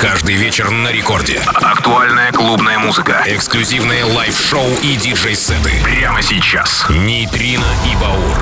Каждый вечер на рекорде. Актуальная клубная музыка. Эксклюзивные лайв-шоу и диджей-сеты. Прямо сейчас. Нейтрино и Баур.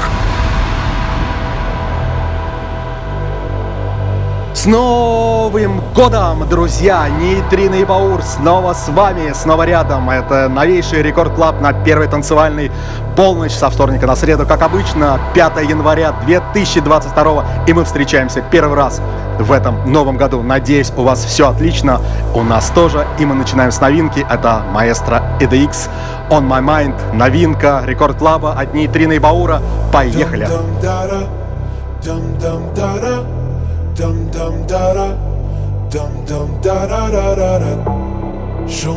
С Новым годом, друзья! Нейтрино и Баур снова с вами, снова рядом. Это новейший Record Club на первой танцевальной полночь со вторника на среду. Как обычно, 5 января 2022. И мы встречаемся первый раз в этом новом году. Надеюсь, у вас все отлично. У нас тоже. И мы начинаем с новинки. Это Maestra EDX. On My Mind. Новинка Record Club от Нейтрино и Баура. Поехали! Show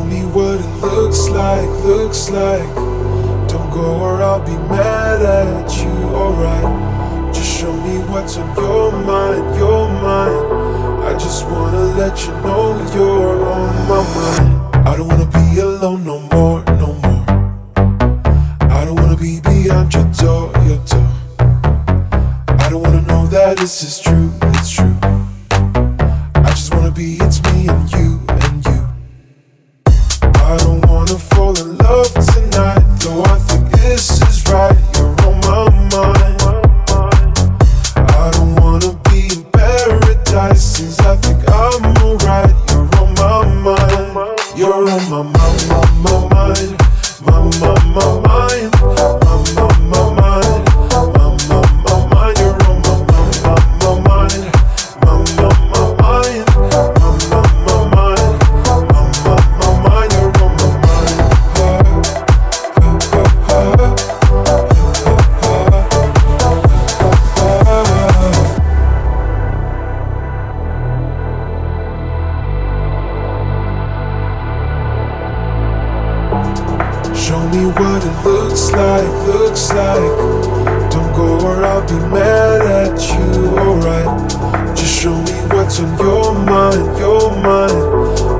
me what it looks like Don't go or I'll be mad at you, alright. Just show me what's on your mind, your mind. I just wanna let you know you're on my mind. I don't wanna be alone no more, no more. I don't wanna be beyond your door, your door. I don't wanna know that this is true, it's true. I just wanna be, it's me and you, and you. I don't wanna fall in love tonight. So I think this is right, you're on my mind. I don't wanna be in paradise since I think I'm alright. You're on my mind, you're on my mind, my mind, my mind, my mind, my mind, my mind. You're on my mind, my mind, my mind, my mind, my mind. You're on my mind. Show me what it looks like Don't go or I'll be mad at you, alright. Just show me what's on your mind, your mind.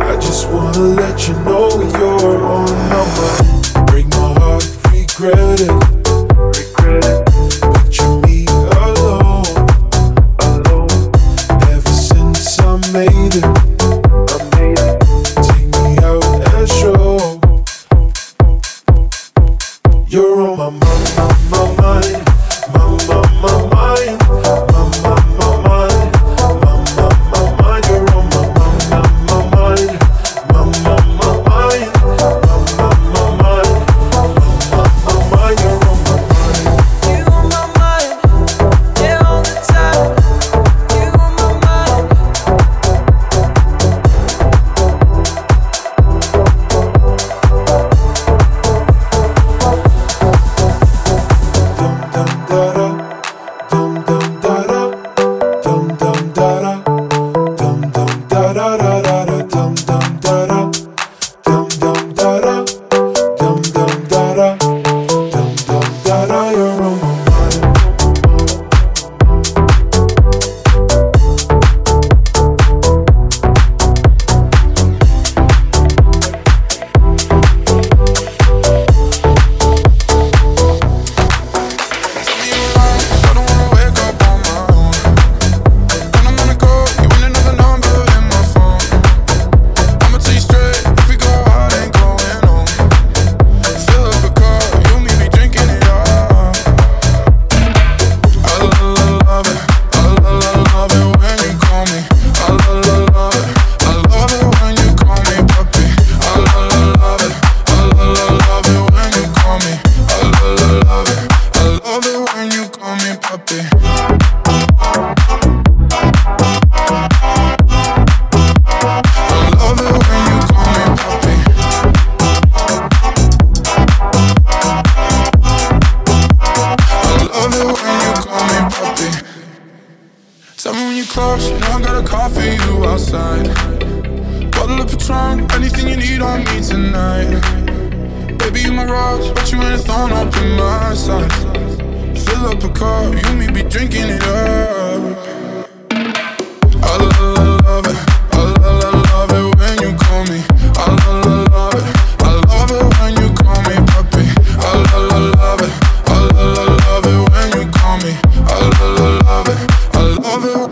I just wanna let you know you're on my mind. Break my heart, regret it, regret it. Picture me alone, alone. Ever since I made it, I made it. Take me out and show. You're on my mind, my mind, my mind, my mind, my mind. You're on my mind, my mind. I love it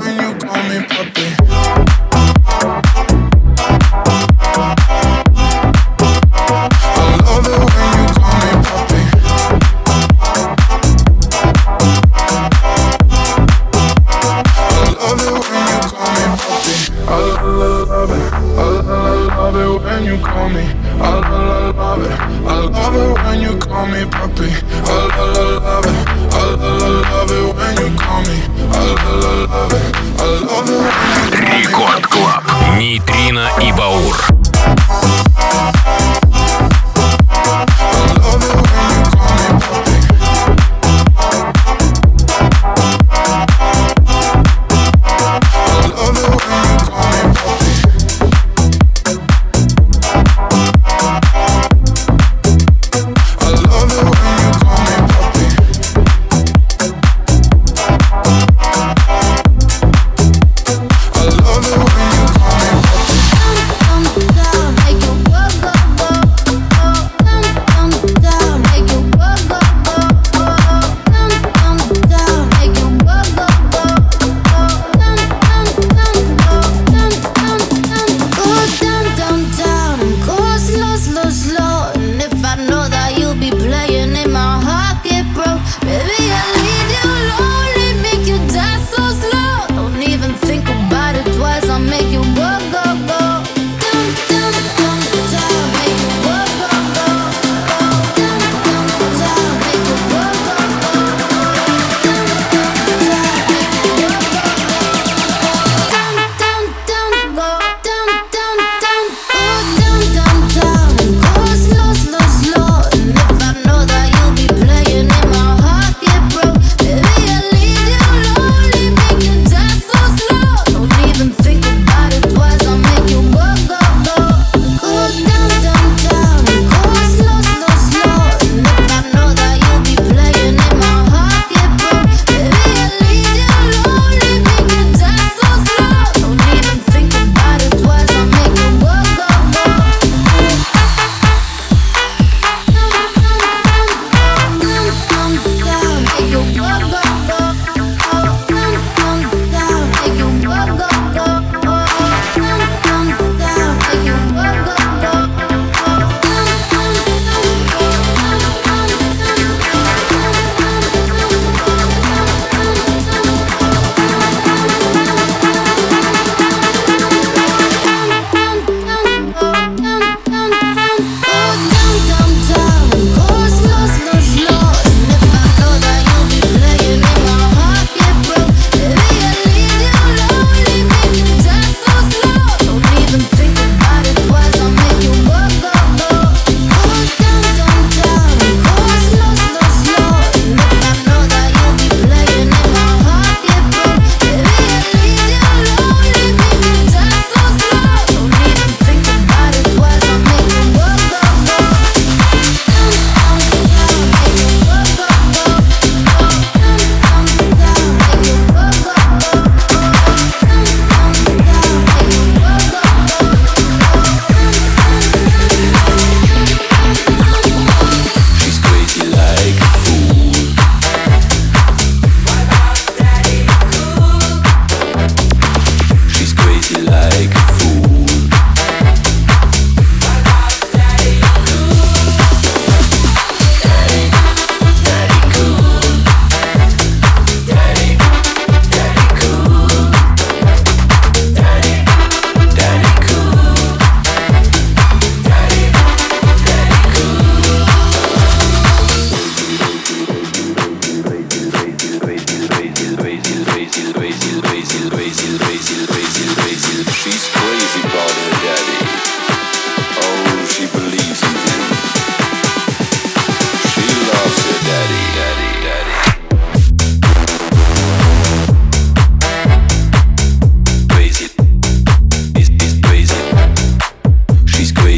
when you call me puppy. Record Club. Нейтрино и Баур.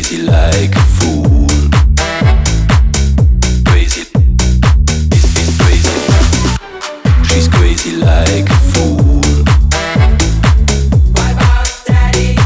Like a fool. Wipe out, daddy.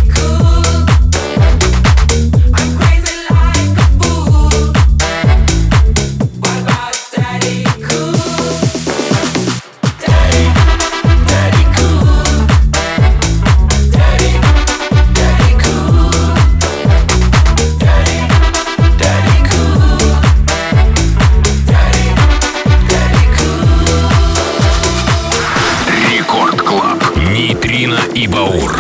Баур.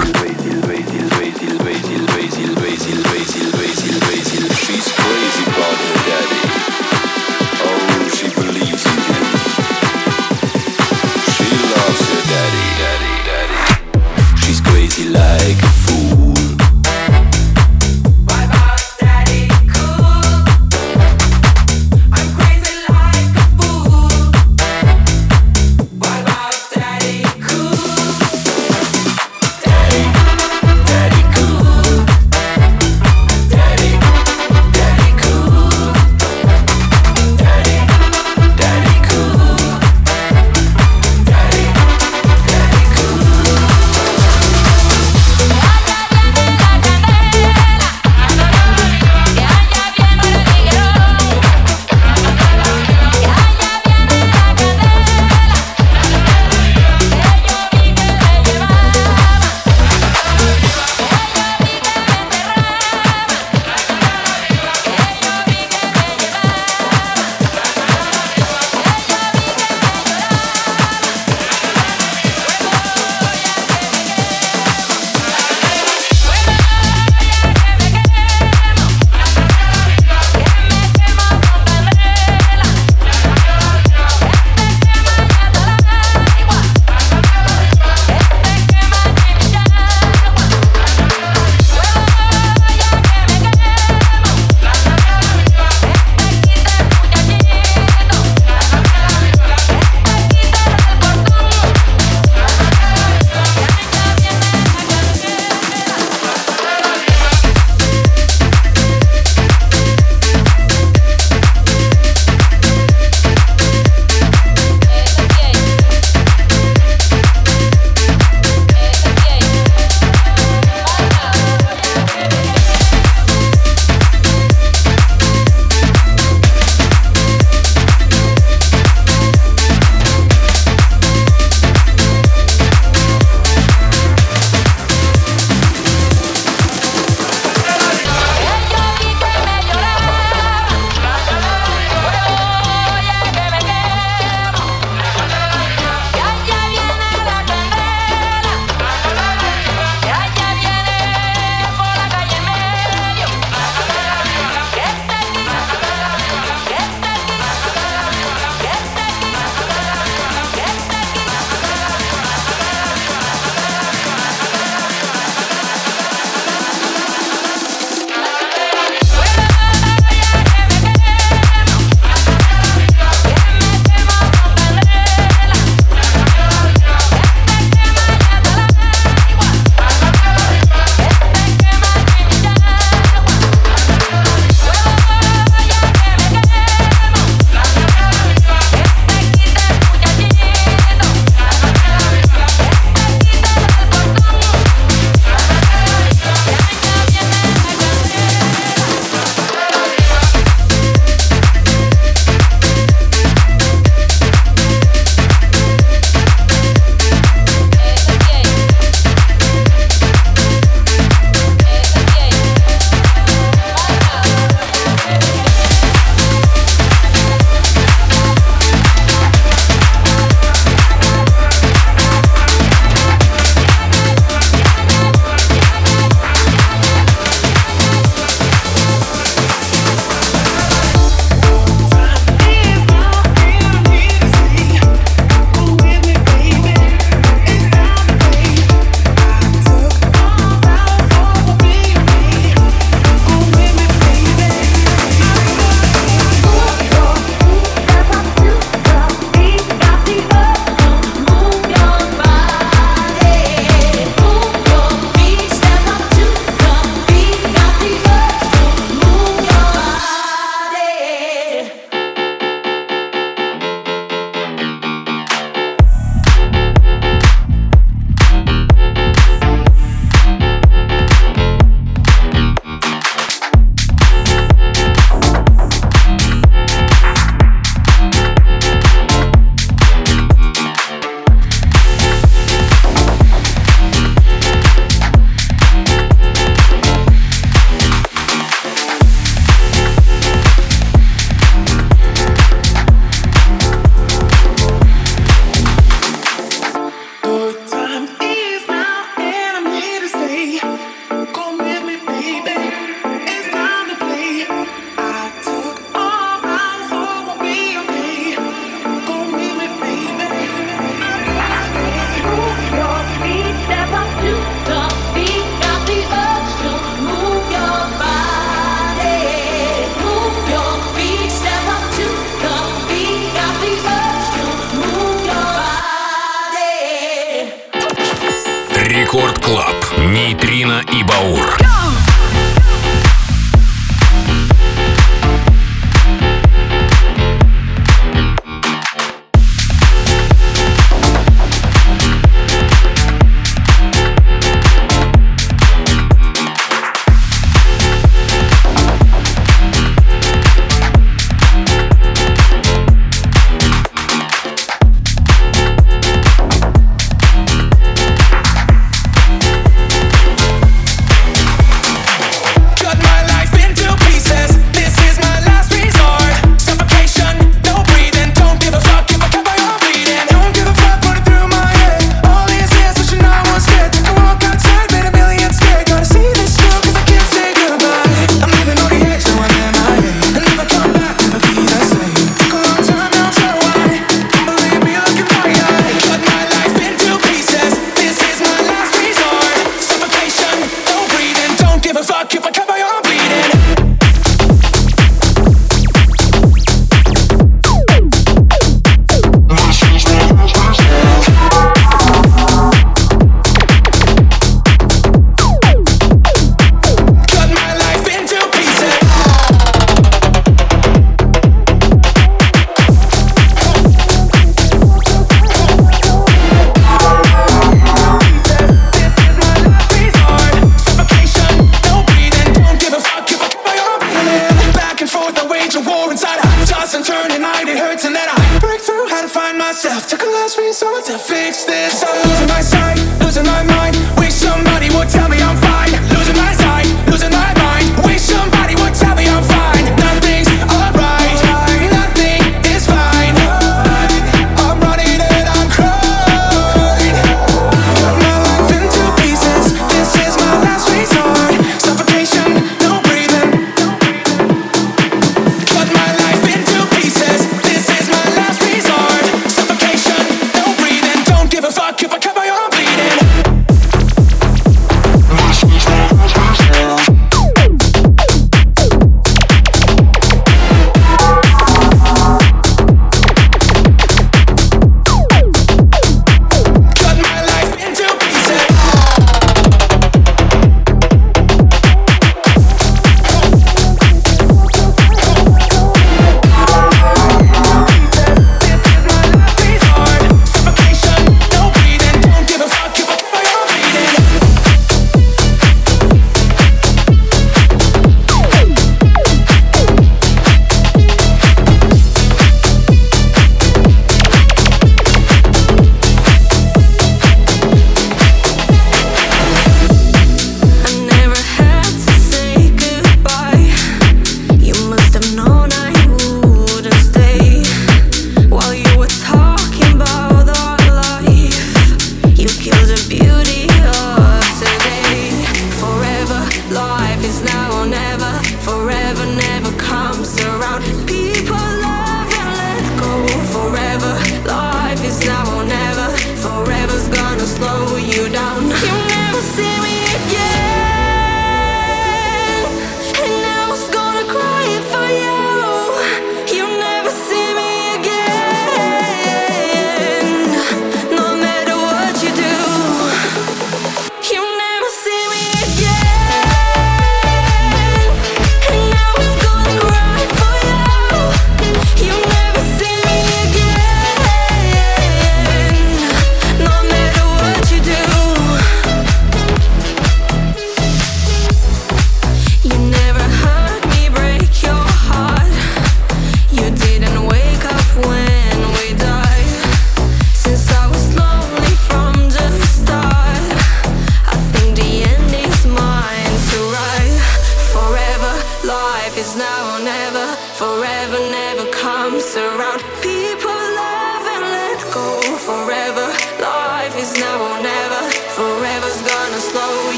Нейтрино и Баур.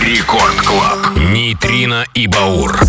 Record Club. Нейтрино и Баур.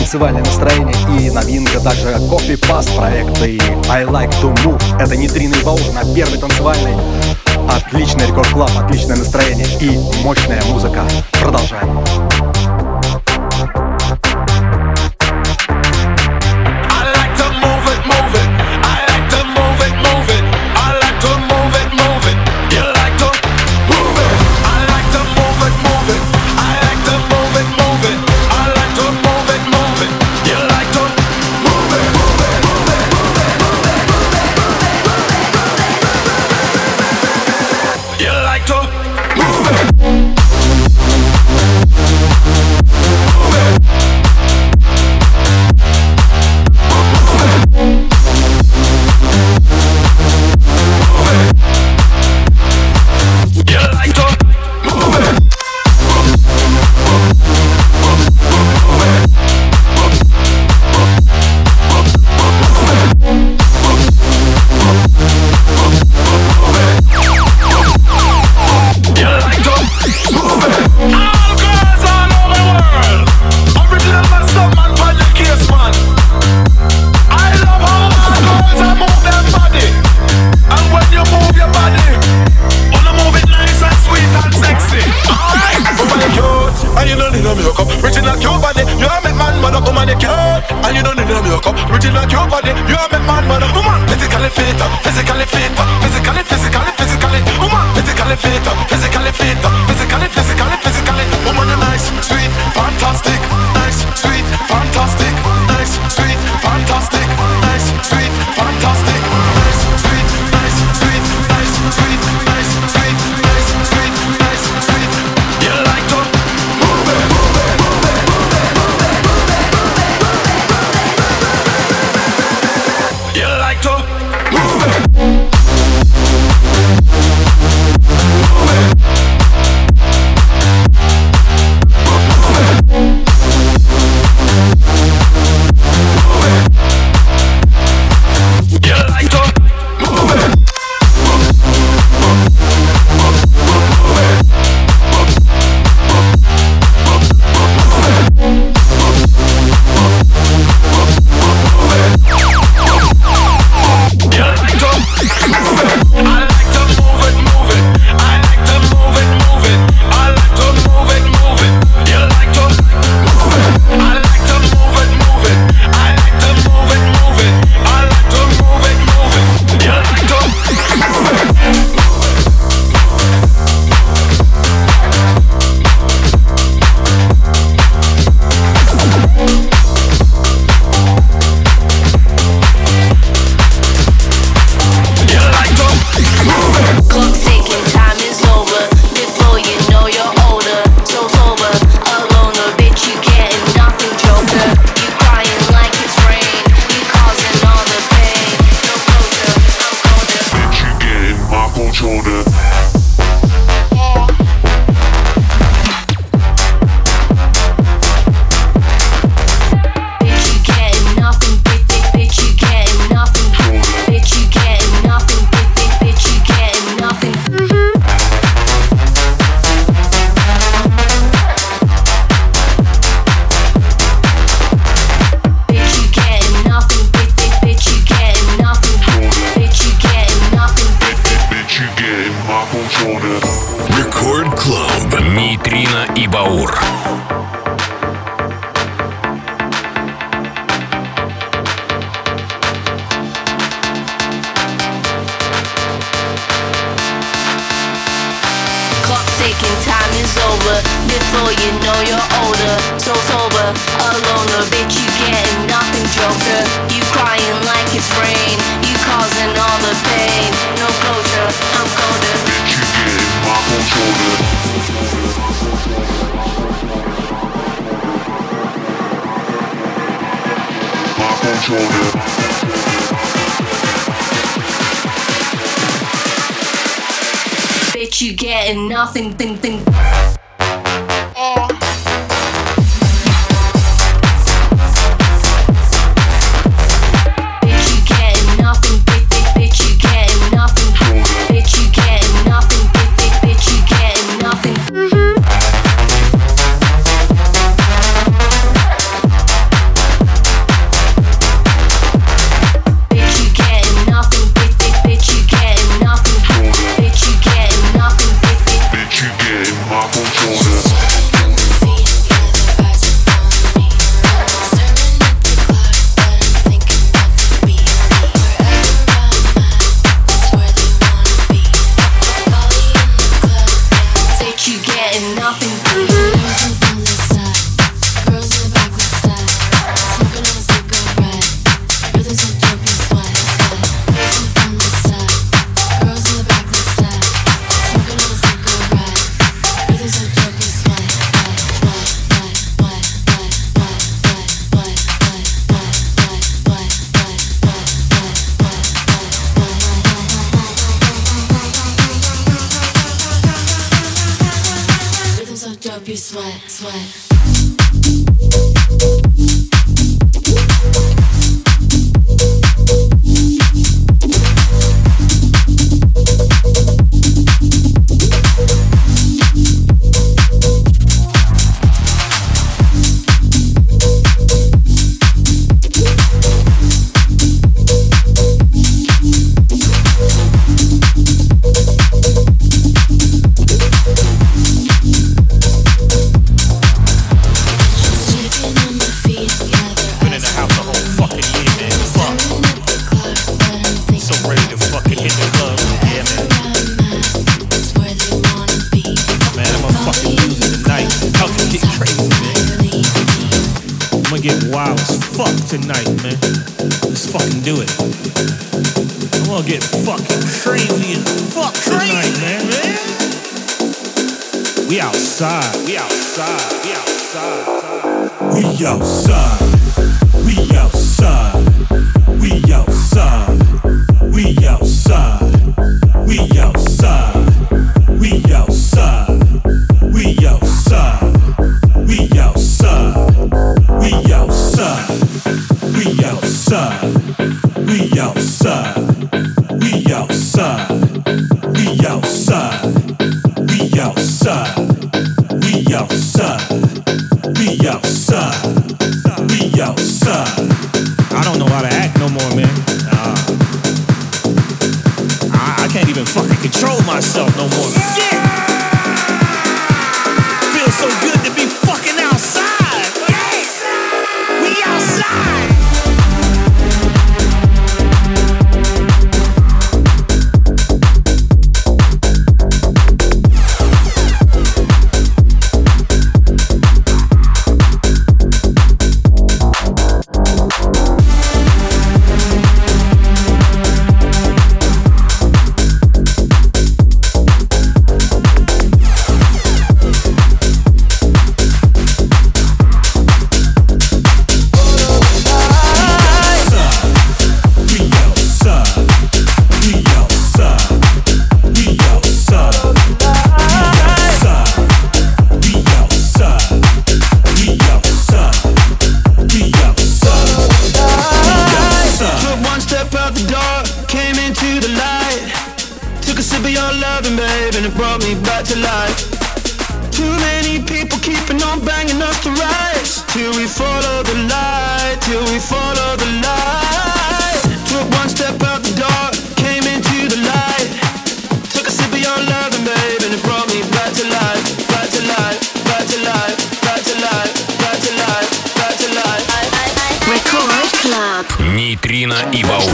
Танцевальное настроение и новинка, также Coffee Pass проекты I Like To Move. Это Нейтрино и Баур на первой танцевальной. Отличный Record Club, отличное настроение и мощная музыка. Продолжаем. Move it. before you know you're older. So sober, a loner, bitch, you getting nothing, joker. You crying like it's rain, you causing all the pain. No closure, I'm colder, bitch, you getting my whole shoulder. My whole shoulder. Bitch, you getting nothing, thing. Нейтрино и Баур.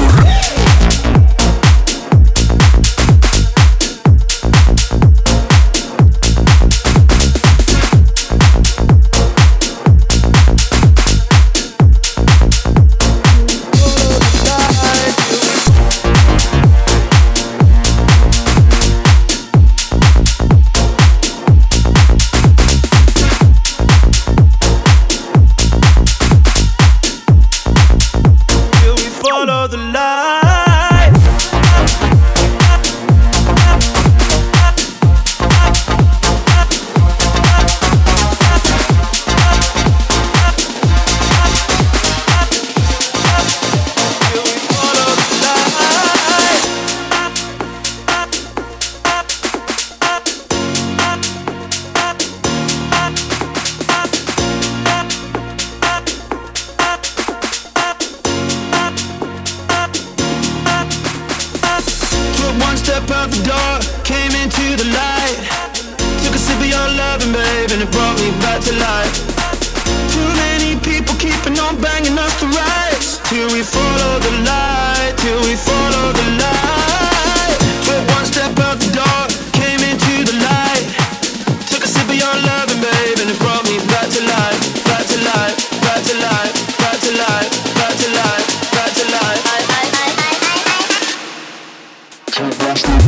that brought me back to life. Too many people keeping on banging us to rise. Till we follow the light, till we follow the light. Took one step out the door, came into the light. Took a sip of your loving, babe, and it brought me back to life. Back to life, back to life, back to life, back to life, back to life. Took one step.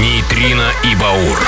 Нейтрино и Баур.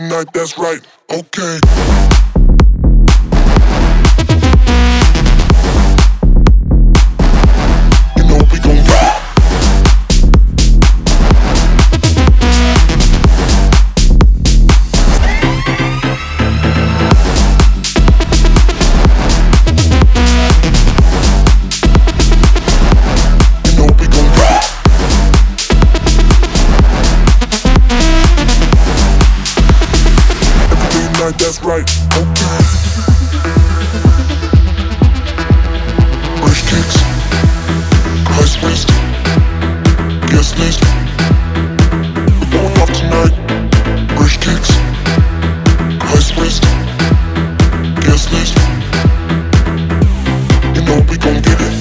Friday night, that's right, okay. That's right, okay. Fresh kicks, ice waist, guest list. We're going off tonight. Fresh kicks, ice waist, guest list. You know we gon' get it.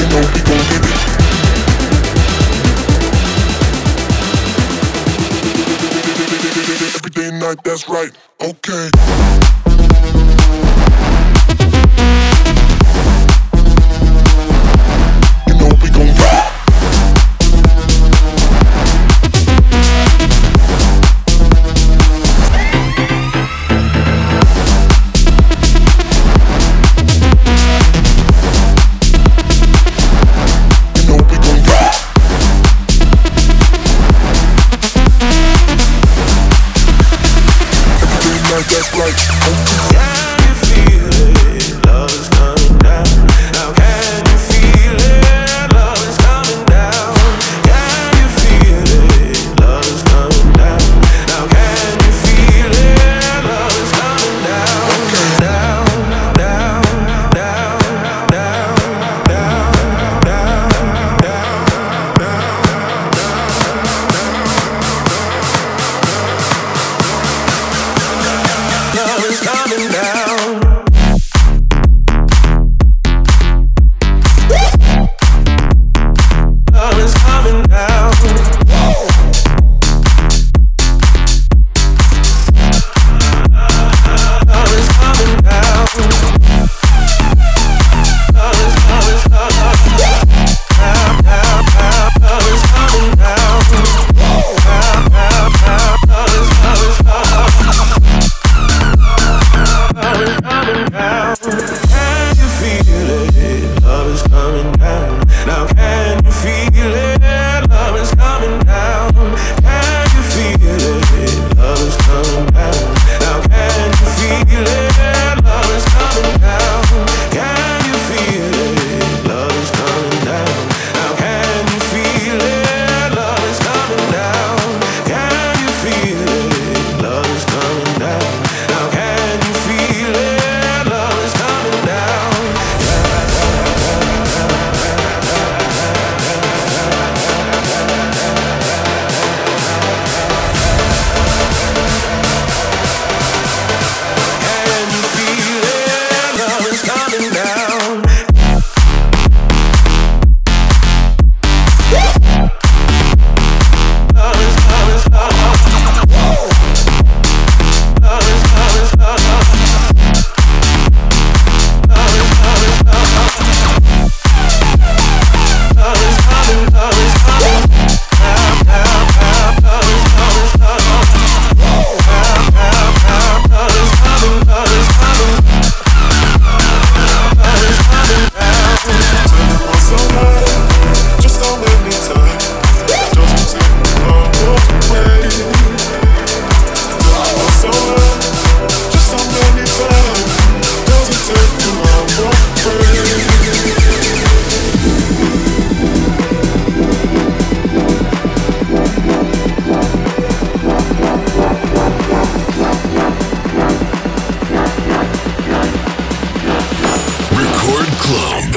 You know we gon' get it. Everyday night, that's right, okay.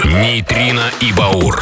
Нейтрино и Баур.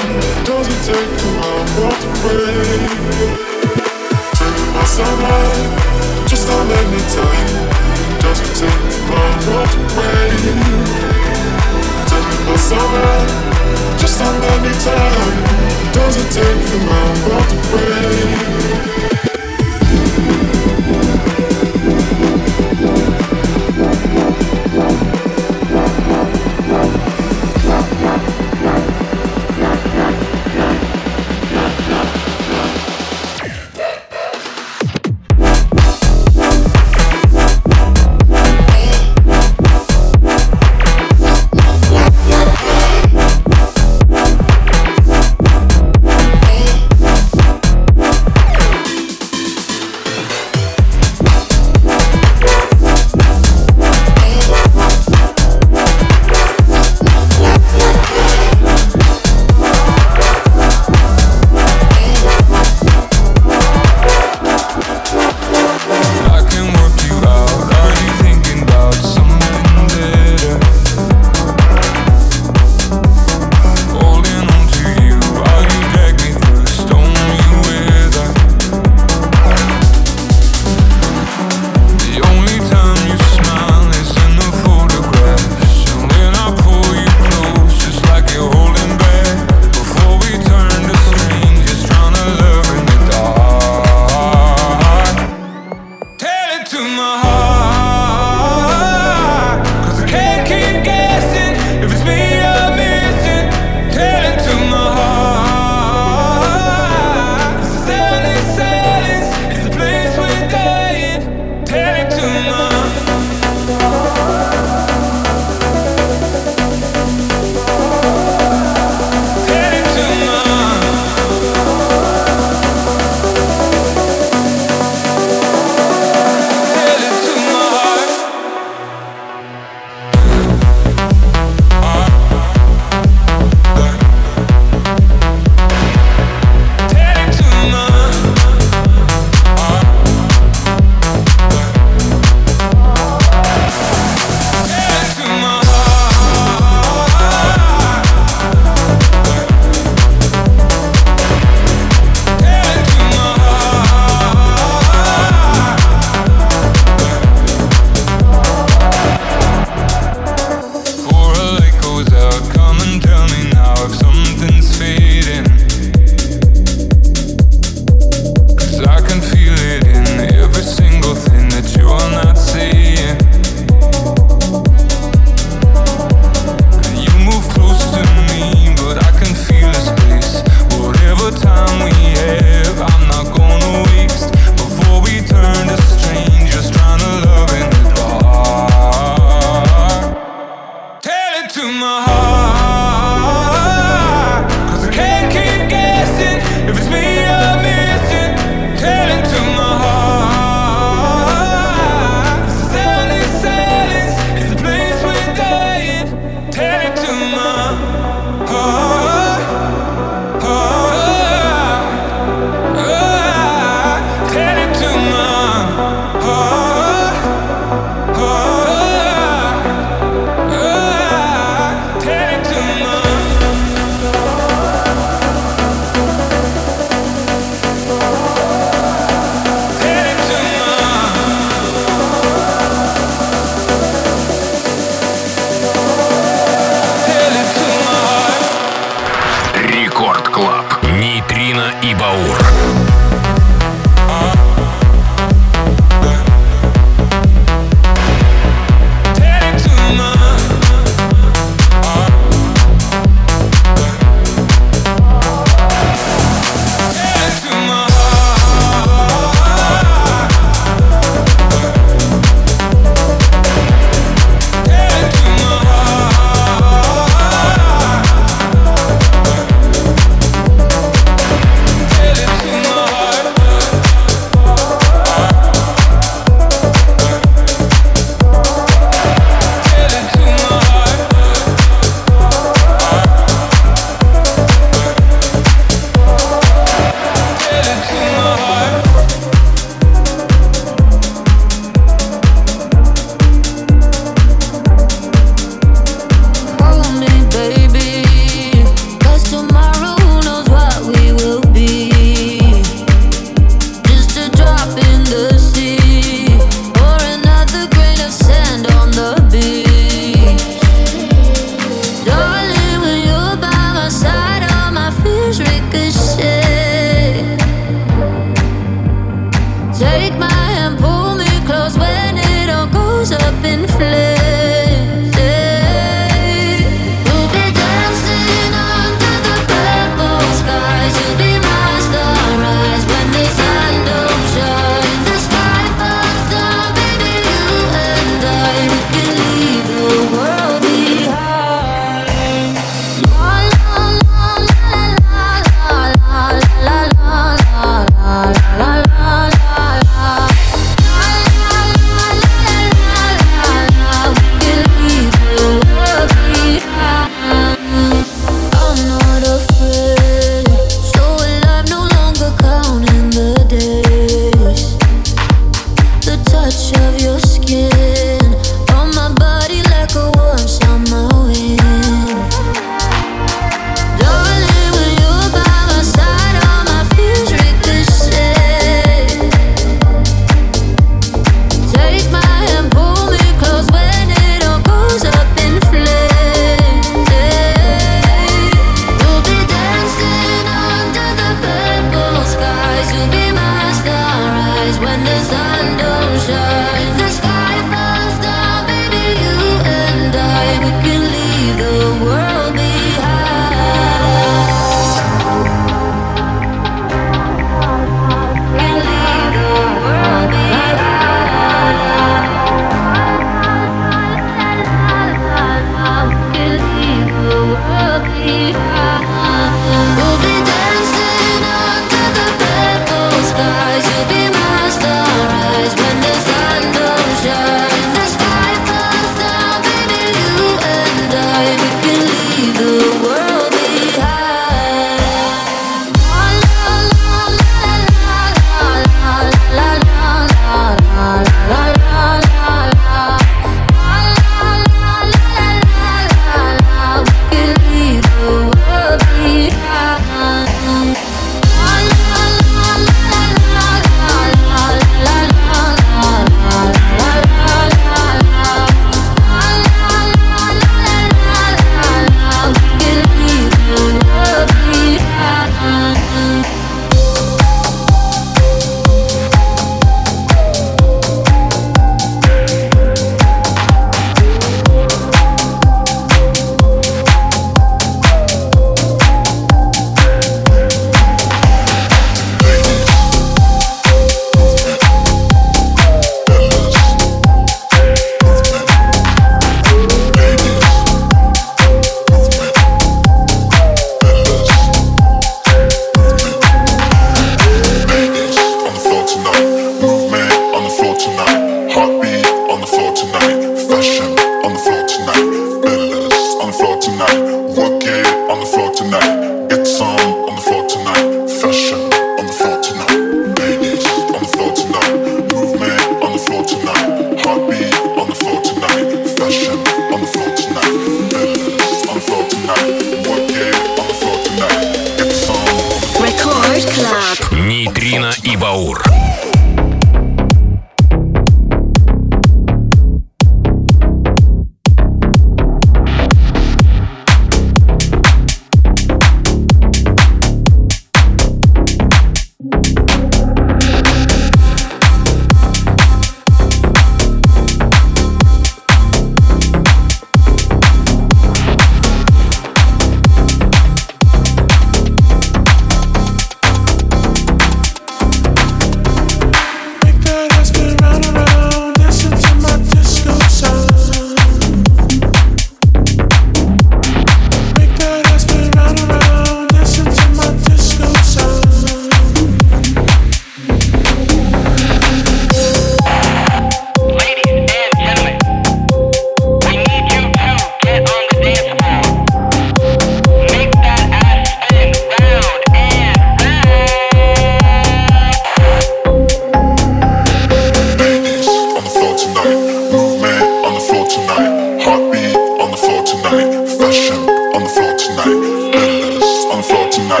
Ну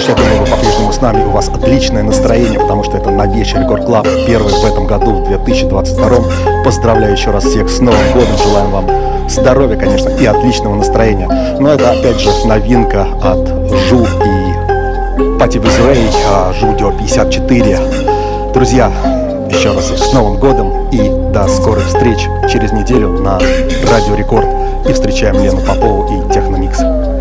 что, думаю, вы по-прежнему с нами, у вас отличное настроение, потому что это новейший Record Club, первый в этом году, в 2022. Поздравляю еще раз всех с Новым годом, желаем вам здоровья, конечно, и отличного настроения. Но это, опять же, новинка от Жу и Пати Визрей, Жудио 54. Друзья, еще раз всех с Новым годом и до скорых встреч через неделю на Радио Рекорд. И встречаем Лену Попову и Техномикс.